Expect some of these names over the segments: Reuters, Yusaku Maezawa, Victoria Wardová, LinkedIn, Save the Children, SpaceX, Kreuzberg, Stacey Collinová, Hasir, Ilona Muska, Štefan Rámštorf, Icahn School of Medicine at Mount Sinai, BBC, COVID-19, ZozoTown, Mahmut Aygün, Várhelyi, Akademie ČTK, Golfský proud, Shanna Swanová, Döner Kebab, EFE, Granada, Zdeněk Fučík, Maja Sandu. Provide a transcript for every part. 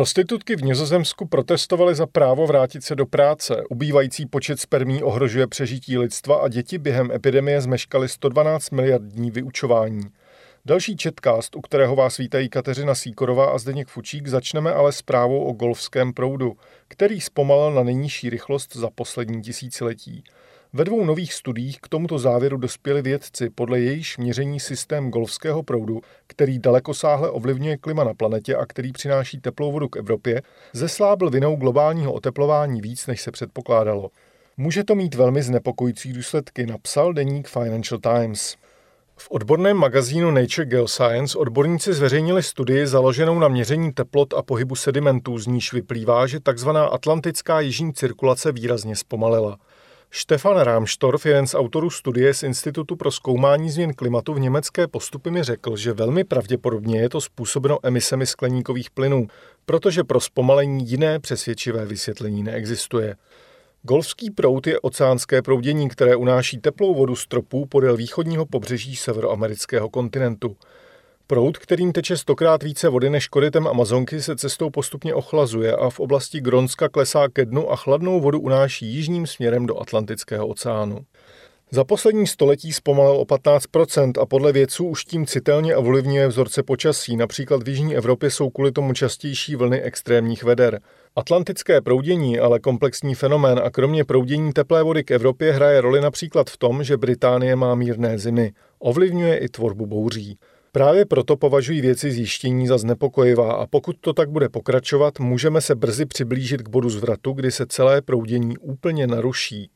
Prostitutky v Nizozemsku protestovaly za právo vrátit se do práce. Ubývající počet spermí ohrožuje přežití lidstva a děti během epidemie zmeškaly 112 miliard dní vyučování. Další chatcast, u kterého vás vítají Kateřina Sýkorová a Zdeněk Fučík, začneme ale zprávou o golfském proudu, který zpomalil na nejnižší rychlost za poslední tisíciletí. Ve dvou nových studiích k tomuto závěru dospěli vědci, podle jejíž měření systém golfského proudu, který dalekosáhle ovlivňuje klima na planetě a který přináší teplou vodu k Evropě, zeslábl vinou globálního oteplování víc, než se předpokládalo. Může to mít velmi znepokojící důsledky, napsal deník Financial Times. V odborném magazínu Nature Geoscience odborníci zveřejnili studii založenou na měření teplot a pohybu sedimentů, z níž vyplývá, že tzv. Atlantická jižní cirkulace výrazně zpomalila. Štefan Rámštorf, jeden z autorů studie z Institutu pro zkoumání změn klimatu v německé Postupy, mi řekl, že velmi pravděpodobně je to způsobeno emisemi skleníkových plynů, protože pro zpomalení jiné přesvědčivé vysvětlení neexistuje. Golfský proud je oceánské proudění, které unáší teplou vodu z tropů podél východního pobřeží severoamerického kontinentu. Proud, kterým teče 100krát více vody než korytem Amazonky, se cestou postupně ochlazuje a v oblasti Grónska klesá ke dnu a chladnou vodu unáší jižním směrem do Atlantického oceánu. Za poslední století zpomalil o 15% a podle vědců už tím citelně ovlivňuje vzorce počasí. Například v jižní Evropě jsou kvůli tomu častější vlny extrémních veder. Atlantické proudění je ale komplexní fenomén a kromě proudění teplé vody k Evropě hraje roli například v tom, že Británie má mírné zimy. Ovlivňuje i tvorbu bouří. Právě proto považují věci zjištění za znepokojivá a pokud to tak bude pokračovat, můžeme se brzy přiblížit k bodu zvratu, kdy se celé proudění úplně naruší.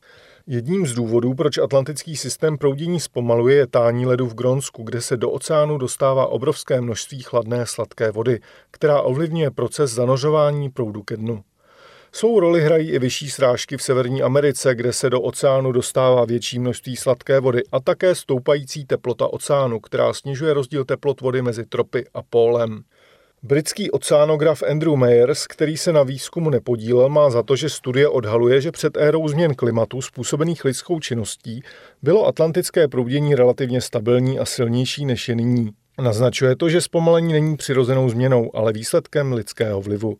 Jedním z důvodů, proč atlantický systém proudění zpomaluje, je tání ledu v Grónsku, kde se do oceánu dostává obrovské množství chladné sladké vody, která ovlivňuje proces zanořování proudu ke dnu. Svou roli hrají i vyšší srážky v Severní Americe, kde se do oceánu dostává větší množství sladké vody a také stoupající teplota oceánu, která snižuje rozdíl teplot vody mezi tropy a pólem. Britský oceánograf Andrew Myers, který se na výzkumu nepodílel, má za to, že studie odhaluje, že před érou změn klimatu způsobených lidskou činností bylo atlantické proudění relativně stabilní a silnější než je nyní. Naznačuje to, že zpomalení není přirozenou změnou, ale výsledkem lidského vlivu.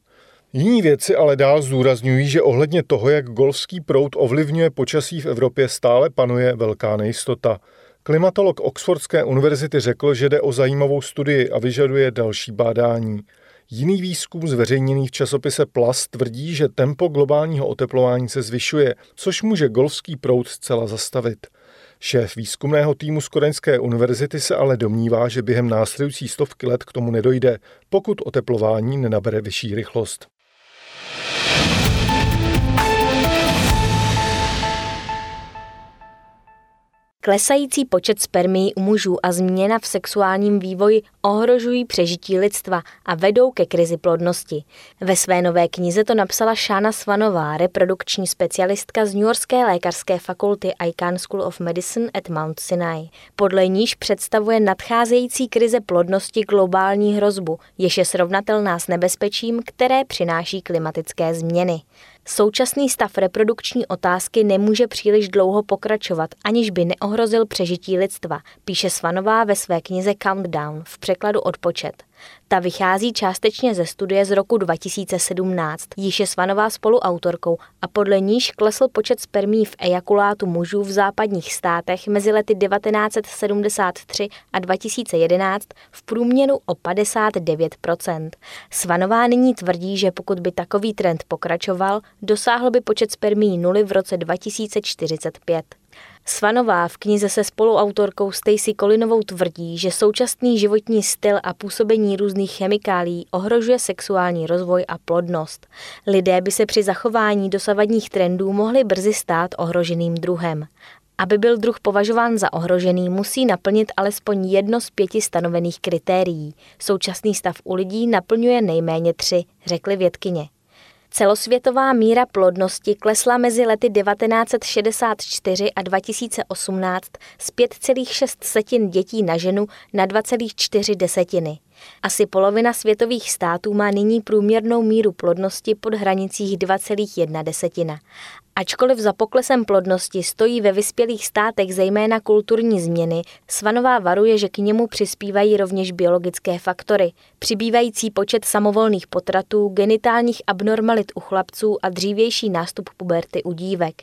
Jiní vědci ale dál zdůrazňují, že ohledně toho, jak golfský proud ovlivňuje počasí v Evropě, stále panuje velká nejistota. Klimatolog Oxfordské univerzity řekl, že jde o zajímavou studii a vyžaduje další bádání. Jiný výzkum zveřejněný v časopise PLAS tvrdí, že tempo globálního oteplování se zvyšuje, což může golfský proud zcela zastavit. Šéf výzkumného týmu z Kodaňské univerzity se ale domnívá, že během následující stovky let k tomu nedojde, pokud oteplování nenabere vyšší rychlost. Klesající počet spermií u mužů a změna v sexuálním vývoji ohrožují přežití lidstva a vedou ke krizi plodnosti. Ve své nové knize to napsala Shanna Swanová, reprodukční specialistka z newyorské lékařské fakulty Icahn School of Medicine at Mount Sinai. Podle níž představuje nadcházející krize plodnosti globální hrozbu, jež je srovnatelná s nebezpečím, které přináší klimatické změny. Současný stav reprodukční otázky nemůže příliš dlouho pokračovat, aniž by neohrozil přežití lidstva, píše Swanová ve své knize Countdown, v překladu Odpočet. Ta vychází částečně ze studie z roku 2017, již je Swanová spoluautorkou a podle níž klesl počet spermí v ejakulátu mužů v západních státech mezi lety 1973 a 2011 v průměru o 59%. Swanová nyní tvrdí, že pokud by takový trend pokračoval, dosáhl by počet spermí nuly v roce 2045. Swanová v knize se spoluautorkou Stacey Collinovou tvrdí, že současný životní styl a působení různých chemikálií ohrožuje sexuální rozvoj a plodnost. Lidé by se při zachování dosavadních trendů mohli brzy stát ohroženým druhem. Aby byl druh považován za ohrožený, musí naplnit alespoň jedno z 5 stanovených kritérií. Současný stav u lidí naplňuje nejméně 3, řekly vědkyně. Celosvětová míra plodnosti klesla mezi lety 1964 a 2018 z 5,6 dětí na ženu na 2,4. Asi polovina světových států má nyní průměrnou míru plodnosti pod hranicí 2,1. Ačkoliv za poklesem plodnosti stojí ve vyspělých státech zejména kulturní změny, Swanová varuje, že k němu přispívají rovněž biologické faktory, přibývající počet samovolných potratů, genitálních abnormalit u chlapců a dřívější nástup puberty u dívek.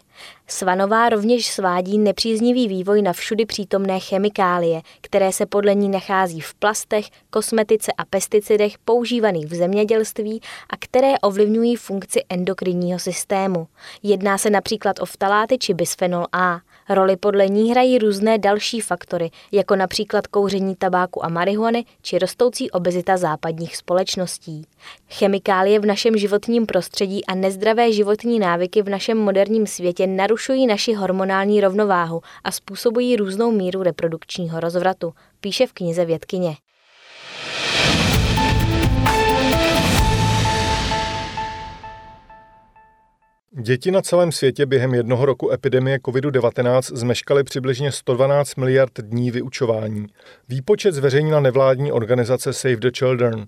Swanová rovněž svádí nepříznivý vývoj na všudy přítomné chemikálie, které se podle ní nachází v plastech, kosmetice a pesticidech používaných v zemědělství a které ovlivňují funkci endokrinního systému. Jedná se například o ftaláty či bisfenol A. Roli podle ní hrají různé další faktory, jako například kouření tabáku a marihuany či rostoucí obezita západních společností. Chemikálie v našem životním prostředí a nezdravé životní návyky v našem moderním světě narušují naši hormonální rovnováhu a způsobují různou míru reprodukčního rozvratu, píše v knize vědkyně. Děti na celém světě během jednoho roku epidemie COVID-19 zmeškaly přibližně 112 miliard dní vyučování. Výpočet zveřejnila nevládní organizace Save the Children.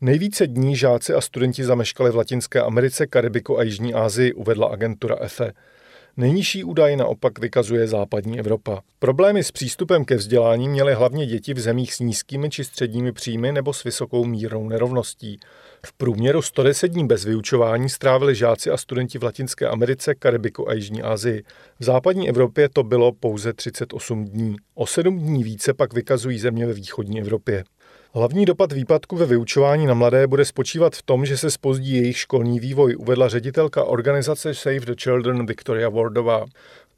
Nejvíce dní žáci a studenti zameškali v Latinské Americe, Karibiku a Jižní Asii, uvedla agentura EFE. Nejnižší údaj naopak vykazuje západní Evropa. Problémy s přístupem ke vzdělání měly hlavně děti v zemích s nízkými či středními příjmy nebo s vysokou mírou nerovností. V průměru 110 dní bez vyučování strávili žáci a studenti v Latinské Americe, Karibiku a Jižní Asii. V západní Evropě to bylo pouze 38 dní. O 7 dní více pak vykazují země ve východní Evropě. Hlavní dopad výpadku ve vyučování na mladé bude spočívat v tom, že se zpozdí jejich školní vývoj, uvedla ředitelka organizace Save the Children Victoria Wardová.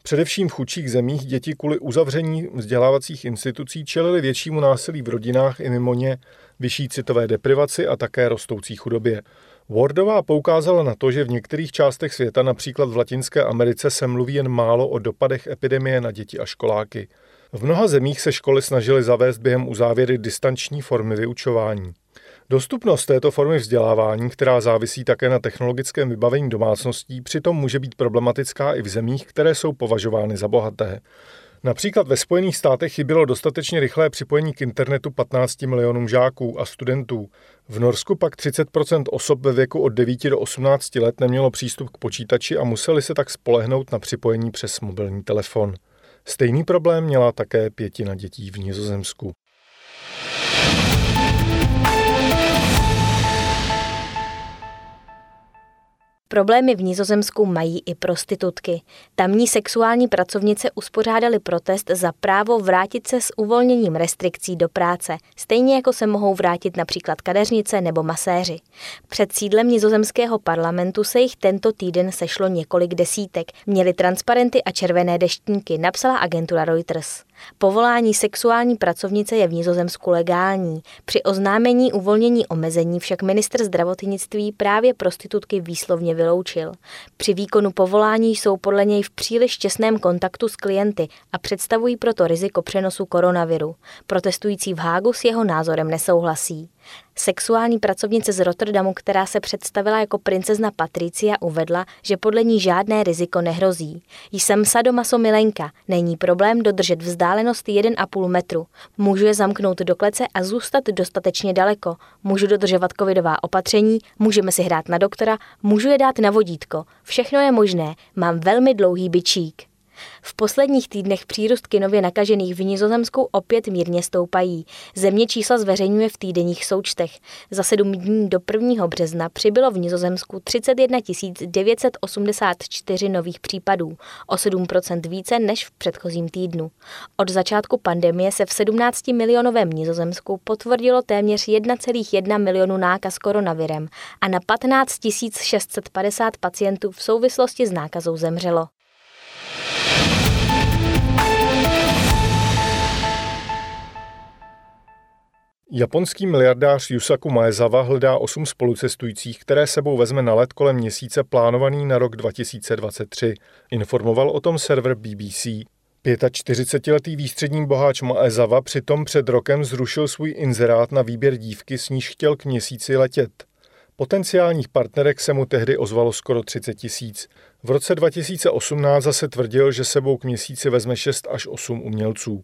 Především v chudších zemích děti kvůli uzavření vzdělávacích institucí čelily většímu násilí v rodinách i mimo ně, vyšší citové deprivaci a také rostoucí chudobě. Wardová poukázala na to, že v některých částech světa, například v Latinské Americe, se mluví jen málo o dopadech epidemie na děti a školáky. V mnoha zemích se školy snažily zavést během uzávěry distanční formy vyučování. Dostupnost této formy vzdělávání, která závisí také na technologickém vybavení domácností, přitom může být problematická i v zemích, které jsou považovány za bohaté. Například ve Spojených státech chybělo dostatečně rychlé připojení k internetu 15 milionům žáků a studentů. V Norsku pak 30% osob ve věku od 9 do 18 let nemělo přístup k počítači a museli se tak spolehnout na připojení přes mobilní telefon. Stejný problém měla také 1/5 dětí v Nizozemsku. Problémy v Nizozemsku mají i prostitutky. Tamní sexuální pracovnice uspořádaly protest za právo vrátit se s uvolněním restrikcí do práce, stejně jako se mohou vrátit například kadeřnice nebo maséři. Před sídlem nizozemského parlamentu se jich tento týden sešlo několik desítek. Měli transparenty a červené deštníky, napsala agentura Reuters. Povolání sexuální pracovnice je v Nizozemsku legální. Při oznámení uvolnění omezení však ministr zdravotnictví právě prostitutky výslovně vyloučil. Při výkonu povolání jsou podle něj v příliš těsném kontaktu s klienty a představují proto riziko přenosu koronaviru. Protestující v Hágu s jeho názorem nesouhlasí. Sexuální pracovnice z Rotterdamu, která se představila jako princezna Patricia, uvedla, že podle ní žádné riziko nehrozí. Jsem sadomasomilenka, není problém dodržet vzdálenost 1,5 metru. Můžu je zamknout do klece a zůstat dostatečně daleko. Můžu dodržovat covidová opatření, můžeme si hrát na doktora, můžu je dát na vodítko. Všechno je možné, mám velmi dlouhý bičík. V posledních týdnech přírůstky nově nakažených v Nizozemsku opět mírně stoupají. Země čísla zveřejňuje v týdenních součtech. Za 7 dní do 1. března přibylo v Nizozemsku 31 984 nových případů, o 7% více než v předchozím týdnu. Od začátku pandemie se v 17-milionovém Nizozemsku potvrdilo téměř 1,1 milionu nákaz koronavirem a na 15 650 pacientů v souvislosti s nákazou zemřelo. Japonský miliardář Yusaku Maezawa hledá 8 spolucestujících, které sebou vezme na let kolem měsíce plánovaný na rok 2023. Informoval o tom server BBC. 45-letý výstřední boháč Maezawa přitom před rokem zrušil svůj inzerát na výběr dívky, s níž chtěl k měsíci letět. Potenciálních partnerek se mu tehdy ozvalo skoro 30 000. V roce 2018 zase tvrdil, že sebou k měsíci vezme 6 až 8 umělců.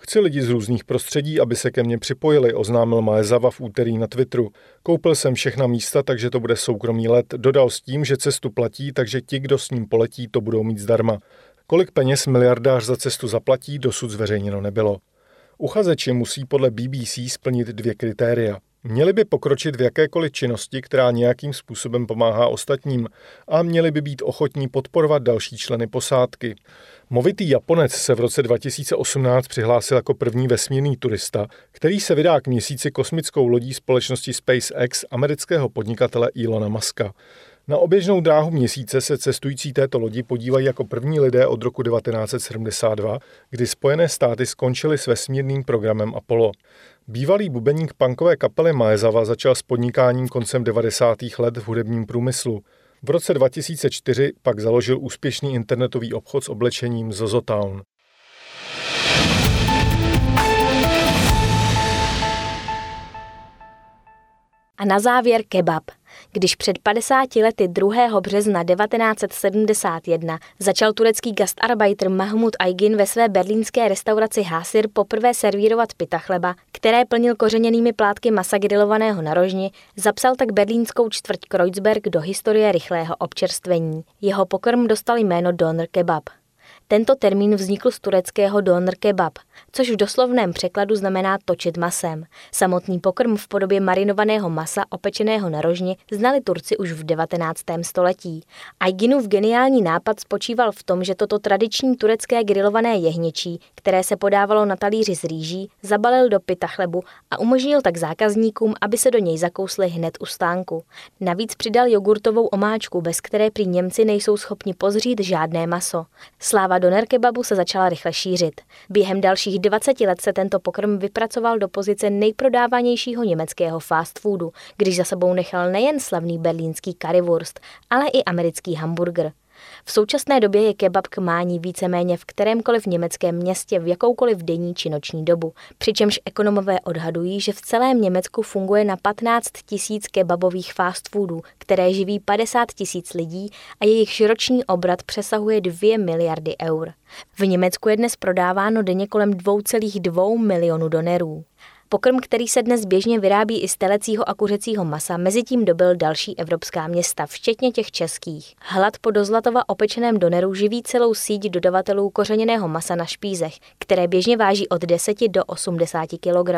Chci lidi z různých prostředí, aby se ke mně připojili, oznámil Maezawa v úterý na Twitteru. Koupil jsem všechna místa, takže to bude soukromý let. Dodal s tím, že cestu platí, takže ti, kdo s ním poletí, to budou mít zdarma. Kolik peněz miliardář za cestu zaplatí, dosud zveřejněno nebylo. Uchazeči musí podle BBC splnit 2 kritéria. Měli by pokročit v jakékoliv činnosti, která nějakým způsobem pomáhá ostatním, a měli by být ochotní podporovat další členy posádky. Movitý Japonec se v roce 2018 přihlásil jako první vesmírný turista, který se vydá k měsíci kosmickou lodí společnosti SpaceX amerického podnikatele Ilona Muska. Na oběžnou dráhu měsíce se cestující této lodi podívají jako první lidé od roku 1972, kdy Spojené státy skončily s vesmírným programem Apollo. Bývalý bubeník punkové kapely Maezawa začal s podnikáním koncem 90. let v hudebním průmyslu. V roce 2004 pak založil úspěšný internetový obchod s oblečením ZozoTown. A na závěr kebab. Když před 50 lety 2. března 1971 začal turecký gastarbeiter Mahmut Aygün ve své berlínské restauraci Hasir poprvé servírovat pita chleba, které plnil kořeněnými plátky masa grilovaného na rožni, zapsal tak berlínskou čtvrť Kreuzberg do historie rychlého občerstvení. Jeho pokrm dostal jméno Döner Kebab. Tento termín vznikl z tureckého Döner Kebab, což v doslovném překladu znamená točit masem. Samotný pokrm v podobě marinovaného masa opečeného na rožni znali Turci už v 19. století. Aygünův geniální nápad spočíval v tom, že toto tradiční turecké grilované jehněčí, které se podávalo na talíři z rýží, zabalil do pita chlebu a umožnil tak zákazníkům, aby se do něj zakousli hned u stánku. Navíc přidal jogurtovou omáčku, bez které prý Němci nejsou schopni pozřít žádné maso. Sláva Döner Kebabu se začala rychle šířit. Během dalších 20 let se tento pokrm vypracoval do pozice nejprodávanějšího německého fast foodu, když za sebou nechal nejen slavný berlínský currywurst, ale i americký hamburger. V současné době je kebab k mání víceméně v kterémkoliv německém městě v jakoukoliv denní či noční dobu, přičemž ekonomové odhadují, že v celém Německu funguje na 15 000 kebabových fast foodů, které živí 50 000 lidí a jejichž roční obrat přesahuje 2 miliardy eur. V Německu je dnes prodáváno denně kolem 2,2 milionu donerů. Pokrm, který se dnes běžně vyrábí i z telecího a kuřecího masa, mezitím dobyl další evropská města, včetně těch českých. Hlad po dozlatova opečeném doneru živí celou síť dodavatelů kořeněného masa na špízech, které běžně váží od 10 do 80 kg.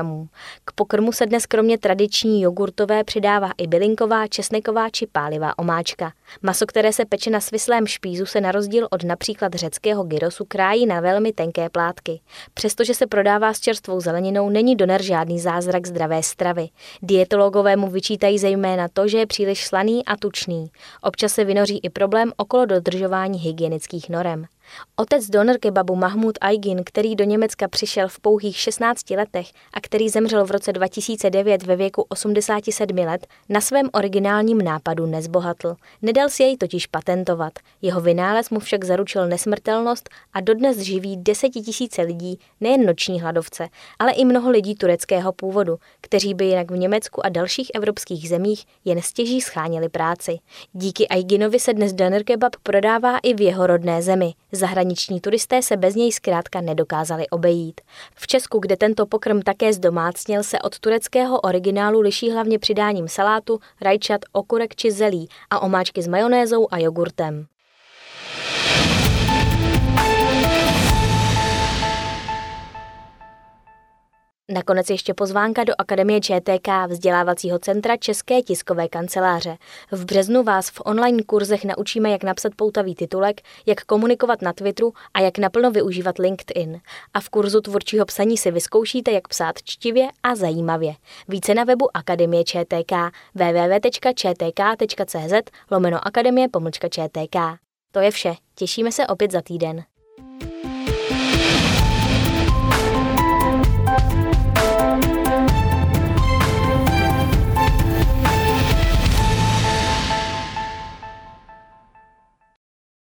K pokrmu se dnes kromě tradiční jogurtové přidává i bylinková, česneková či pálivá omáčka. Maso, které se peče na svislém špízu, se na rozdíl od například řeckého gyrosu krájí na velmi tenké plátky. Přestože se prodává s čerstvou zeleninou, není doner žádný zázrak zdravé stravy. Dietologové mu vyčítají zejména to, že je příliš slaný a tučný. Občas se vynoří i problém okolo dodržování hygienických norem. Otec Döner Kebabu Mahmut Aygün, který do Německa přišel v pouhých 16 letech a který zemřel v roce 2009 ve věku 87 let, na svém originálním nápadu nezbohatl. Nedal si jej totiž patentovat. Jeho vynález mu však zaručil nesmrtelnost a dodnes živí 10 000 lidí, nejen noční hladovce, ale i mnoho lidí tureckého původu, kteří by jinak v Německu a dalších evropských zemích jen stěží scháněli práci. Díky Aygynovi se dnes Döner Kebab prodává i v jeho rodné zemi. Zahraniční turisté se bez něj zkrátka nedokázali obejít. V Česku, kde tento pokrm také zdomácněl, se od tureckého originálu liší hlavně přidáním salátu, rajčat, okurek či zelí a omáčky s majonézou a jogurtem. Nakonec ještě pozvánka do Akademie ČTK, vzdělávacího centra České tiskové kanceláře. V březnu vás v online kurzech naučíme, jak napsat poutavý titulek, jak komunikovat na Twitteru a jak naplno využívat LinkedIn. A v kurzu tvůrčího psaní si vyzkoušíte, jak psát čtivě a zajímavě. Více na webu Akademie ČTK www.čtk.cz/akademie-čtk. To je vše. Těšíme se opět za týden.